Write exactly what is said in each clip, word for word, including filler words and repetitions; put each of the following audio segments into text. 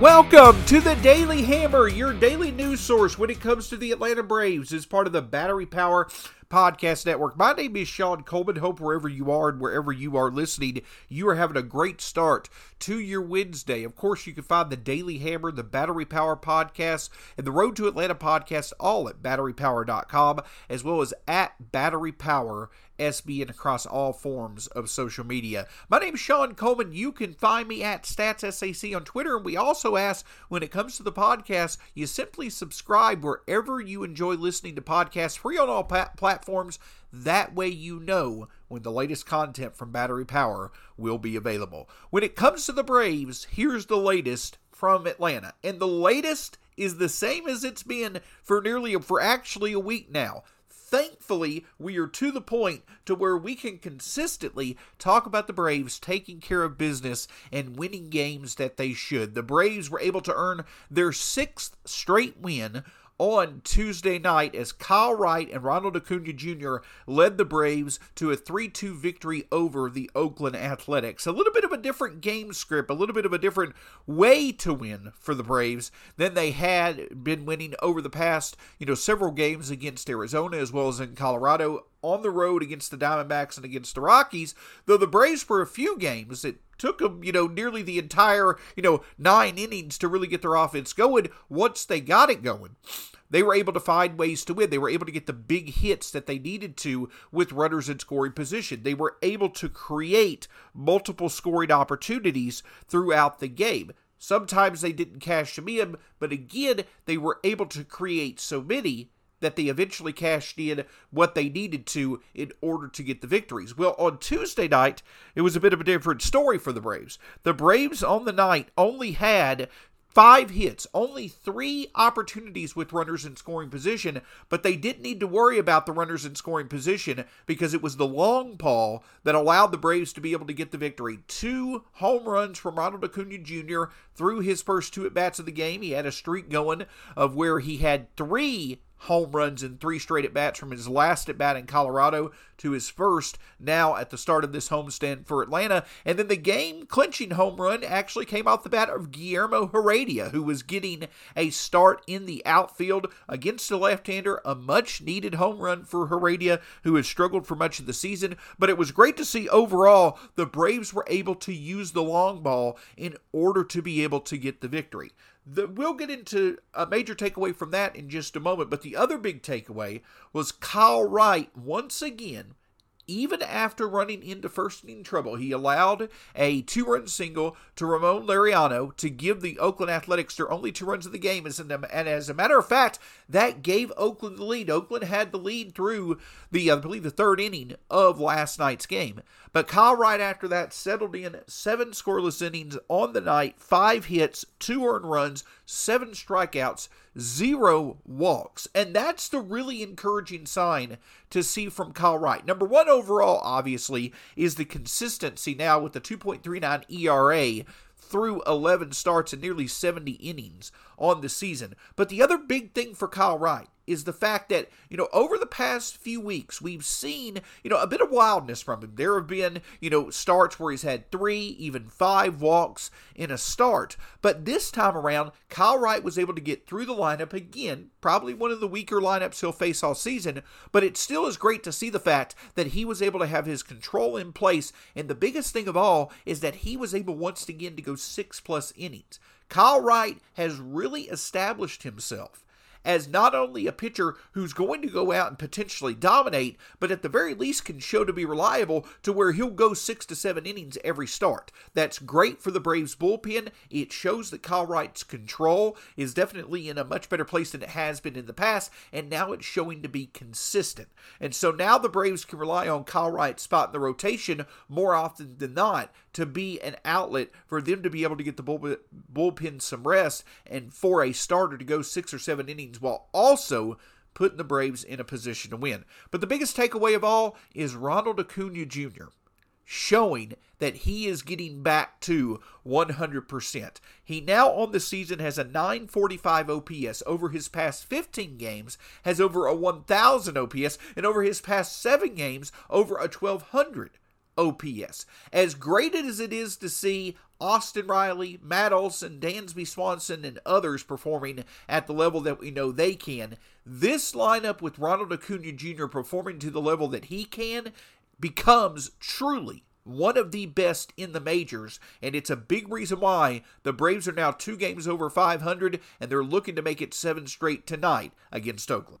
Welcome to the Daily Hammer, your daily news source when it comes to the Atlanta Braves as part of the Battery Power Podcast Network. My name is Sean Coleman. Hope wherever you are and wherever you are listening, you are having a great start to your Wednesday. Of course, you can find the Daily Hammer, the Battery Power Podcast, and the Road to Atlanta Podcast all at battery power dot com, as well as at Battery Power S B and across all forms of social media. My name is Sean Coleman. You can find me at StatsSAC on Twitter, and we also ask, when it comes to the podcast, you simply subscribe wherever you enjoy listening to podcasts, free on all pa- platforms. That way you know when the latest content from Battery Power will be available. When it comes to the Braves, here's the latest from Atlanta. And the latest is the same as it's been for nearly, for actually a week now. Thankfully, we are to the point to where we can consistently talk about the Braves taking care of business and winning games that they should. The Braves were able to earn their sixth straight win on Tuesday night as Kyle Wright and Ronald Acuna Junior led the Braves to a three two victory over the Oakland Athletics. A little bit of a different game script, a little bit of a different way to win for the Braves than they had been winning over the past, you know, several games against Arizona as well as in Colorado, on the road against the Diamondbacks and against the Rockies. Though the Braves were a few games that took them, you know, nearly the entire, you know, nine innings to really get their offense going. Once they got it going, they were able to find ways to win. They were able to get the big hits that they needed to with runners in scoring position. They were able to create multiple scoring opportunities throughout the game. Sometimes they didn't cash them in, but again, they were able to create so many that they eventually cashed in what they needed to in order to get the victories. Well, on Tuesday night, it was a bit of a different story for the Braves. The Braves on the night only had five hits, only three opportunities with runners in scoring position, but they didn't need to worry about the runners in scoring position because it was the long ball that allowed the Braves to be able to get the victory. Two home runs from Ronald Acuna Junior through his first two at-bats of the game. He had a streak going of where he had three home runs in three straight at-bats from his last at-bat in Colorado to his first now at the start of this homestand for Atlanta. And then the game-clinching home run actually came off the bat of Guillermo Heredia, who was getting a start in the outfield against the left-hander, a much-needed home run for Heredia, who has struggled for much of the season. But it was great to see overall the Braves were able to use the long ball in order to be able to get the victory. The, we'll get into a major takeaway from that in just a moment, but the other big takeaway was Kyle Wright, once again, even after running into first-inning trouble, he allowed a two-run single to Ramon Laureano to give the Oakland Athletics their only two runs of the game. And as a matter of fact, that gave Oakland the lead. Oakland had the lead through the, I believe, the third inning of last night's game. But Kyle Wright, after that, settled in seven scoreless innings on the night, five hits, two earned runs, seven strikeouts, zero walks. And that's the really encouraging sign to see from Kyle Wright. Number one overall, obviously, is the consistency now with the two point three nine E R A through eleven starts and nearly seventy innings on the season. But the other big thing for Kyle Wright is the fact that, you know, over the past few weeks, we've seen, you know, a bit of wildness from him. There have been, you know, starts where he's had three, even five walks in a start. But this time around, Kyle Wright was able to get through the lineup again, probably one of the weaker lineups he'll face all season, but it still is great to see the fact that he was able to have his control in place. And the biggest thing of all is that he was able once again to go six plus innings. Kyle Wright has really established himself as not only a pitcher who's going to go out and potentially dominate, but at the very least can show to be reliable to where he'll go six to seven innings every start. That's great for the Braves bullpen. It shows that Kyle Wright's control is definitely in a much better place than it has been in the past, and now it's showing to be consistent. And so now the Braves can rely on Kyle Wright's spot in the rotation more often than not to be an outlet for them to be able to get the bull- bullpen some rest and for a starter to go six or seven innings while also putting the Braves in a position to win. But the biggest takeaway of all is Ronald Acuna Junior showing that he is getting back to one hundred percent. He now on the season has a nine forty-five O P S over his past fifteen games, has over a one thousand O P S, and over his past seven games, over a twelve hundred O P S. As great as it is to see Austin Riley, Matt Olson, Dansby Swanson, and others performing at the level that we know they can, this lineup with Ronald Acuna Junior performing to the level that he can becomes truly one of the best in the majors, and it's a big reason why the Braves are now two games over five hundred, and they're looking to make it seven straight tonight against Oakland.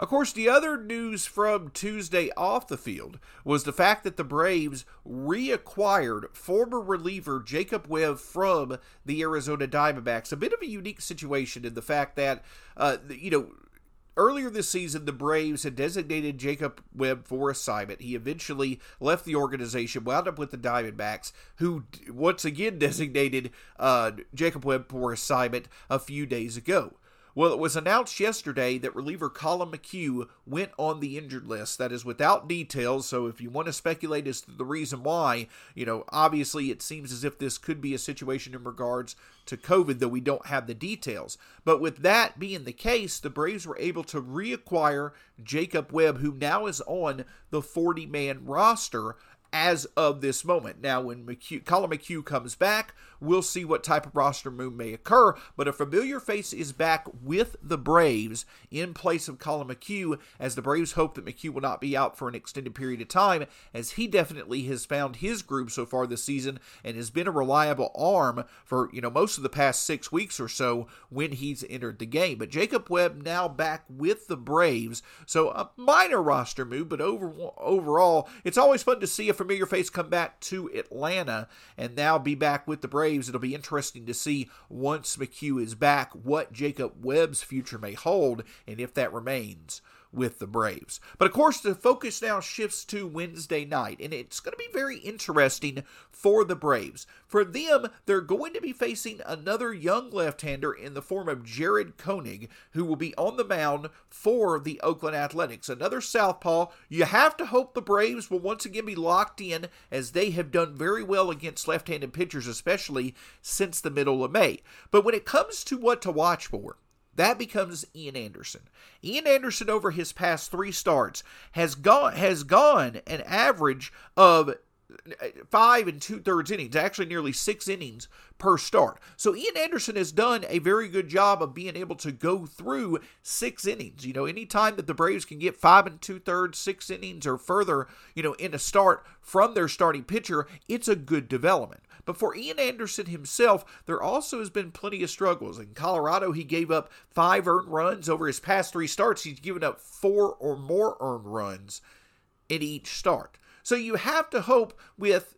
Of course, the other news from Tuesday off the field was the fact that the Braves reacquired former reliever Jacob Webb from the Arizona Diamondbacks. A bit of a unique situation in the fact that, uh, you know, earlier this season, the Braves had designated Jacob Webb for assignment. He eventually left the organization, wound up with the Diamondbacks, who once again designated uh, Jacob Webb for assignment a few days ago. Well, it was announced yesterday that reliever Colin McHugh went on the injured list. That is without details, so if you want to speculate as to the reason why, you know, obviously it seems as if this could be a situation in regards to COVID, though we don't have the details. But with that being the case, the Braves were able to reacquire Jacob Webb, who now is on the forty-man roster as of this moment. Now, when McHugh, Colin McHugh comes back, we'll see what type of roster move may occur, but a familiar face is back with the Braves in place of Colin McHugh, as the Braves hope that McHugh will not be out for an extended period of time, as he definitely has found his groove so far this season and has been a reliable arm for, you know, most of the past six weeks or so when he's entered the game. But Jacob Webb now back with the Braves, so a minor roster move, but over, overall, it's always fun to see a familiar face come back to Atlanta and now be back with the Braves. It'll be interesting to see once McHugh is back what Jacob Webb's future may hold and if that remains with the Braves. But of course, the focus now shifts to Wednesday night, and it's going to be very interesting for the Braves. For them, they're going to be facing another young left-hander in the form of Jared Koenig, who will be on the mound for the Oakland Athletics. Another southpaw. You have to hope the Braves will once again be locked in, as they have done very well against left-handed pitchers, especially since the middle of May. But when it comes to what to watch for, that becomes Ian Anderson. Ian Anderson, over his past three starts, has gone has gone an average of five and two-thirds innings, actually nearly six innings per start. So Ian Anderson has done a very good job of being able to go through six innings. You know, any time that the Braves can get five and two-thirds, six innings or further, you know, in a start from their starting pitcher, it's a good development. But for Ian Anderson himself, there also has been plenty of struggles. In Colorado, he gave up five earned runs. Over his past three starts, he's given up four or more earned runs in each start. So you have to hope with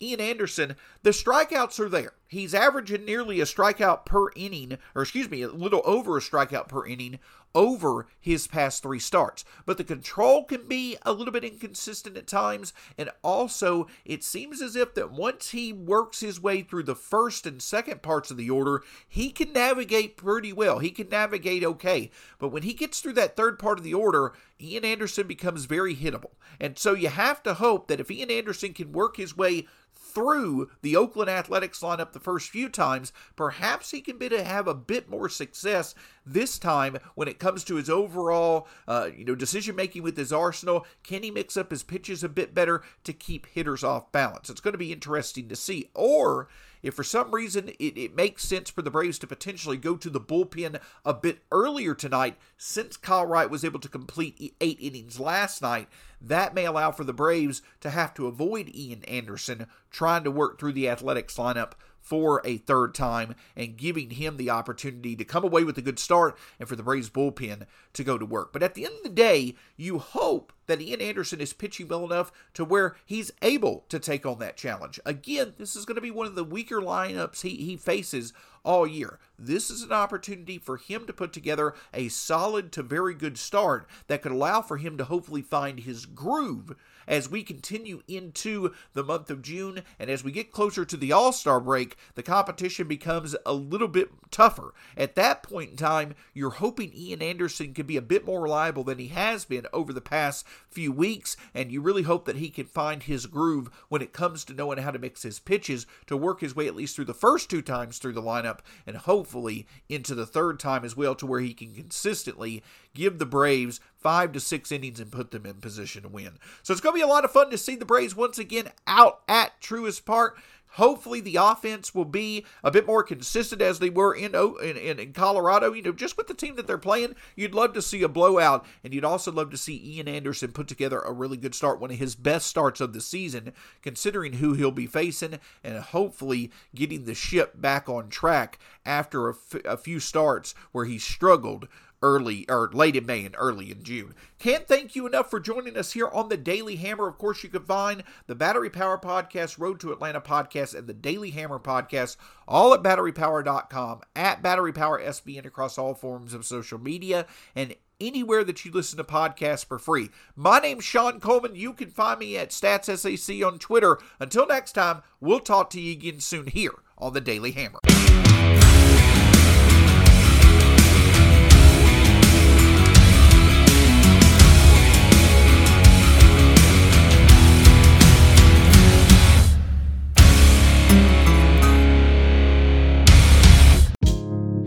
Ian Anderson, the strikeouts are there. He's averaging nearly a strikeout per inning, or excuse me, a little over a strikeout per inning over his past three starts. But the control can be a little bit inconsistent at times, and also it seems as if that once he works his way through the first and second parts of the order, he can navigate pretty well. He can navigate okay. But when he gets through that third part of the order, Ian Anderson becomes very hittable. And so you have to hope that if Ian Anderson can work his way through the Oakland Athletics lineup the first few times, perhaps he can be to have a bit more success this time when it comes to his overall uh, you know, decision-making with his arsenal. Can he mix up his pitches a bit better to keep hitters off balance? It's going to be interesting to see. Or if for some reason it, it makes sense for the Braves to potentially go to the bullpen a bit earlier tonight, since Kyle Wright was able to complete eight innings last night, that may allow for the Braves to have to avoid Ian Anderson trying to work through the Athletics lineup for a third time and giving him the opportunity to come away with a good start and for the Braves bullpen to go to work. But at the end of the day, you hope that Ian Anderson is pitching well enough to where he's able to take on that challenge. Again, this is going to be one of the weaker lineups he, he faces all year. This is an opportunity for him to put together a solid to very good start that could allow for him to hopefully find his groove as we continue into the month of June. And as we get closer to the All-Star break, the competition becomes a little bit tougher. At that point in time, you're hoping Ian Anderson can be a bit more reliable than he has been over the past few weeks, and you really hope that he can find his groove when it comes to knowing how to mix his pitches to work his way at least through the first two times through the lineup and hopefully into the third time as well, to where he can consistently give the Braves five to six innings and put them in position to win. So it's going to be a lot of fun to see the Braves once again out at Truist Park. Hopefully the offense will be a bit more consistent as they were in, in in Colorado. You know, just with the team that they're playing, you'd love to see a blowout, and you'd also love to see Ian Anderson put together a really good start, one of his best starts of the season, considering who he'll be facing, and hopefully getting the ship back on track after a, f- a few starts where he struggled early or late in May and early in June. Can't thank you enough for joining us here on the Daily Hammer. Of course, you can find the Battery Power Podcast, Road to Atlanta Podcast, and the Daily Hammer Podcast all at battery power dot com, at Battery Power S B N across all forms of social media, and anywhere that you listen to podcasts for free. My name's Sean Coleman. You can find me at Stats S A C on Twitter. Until next time, we'll talk to you again soon here on the Daily Hammer.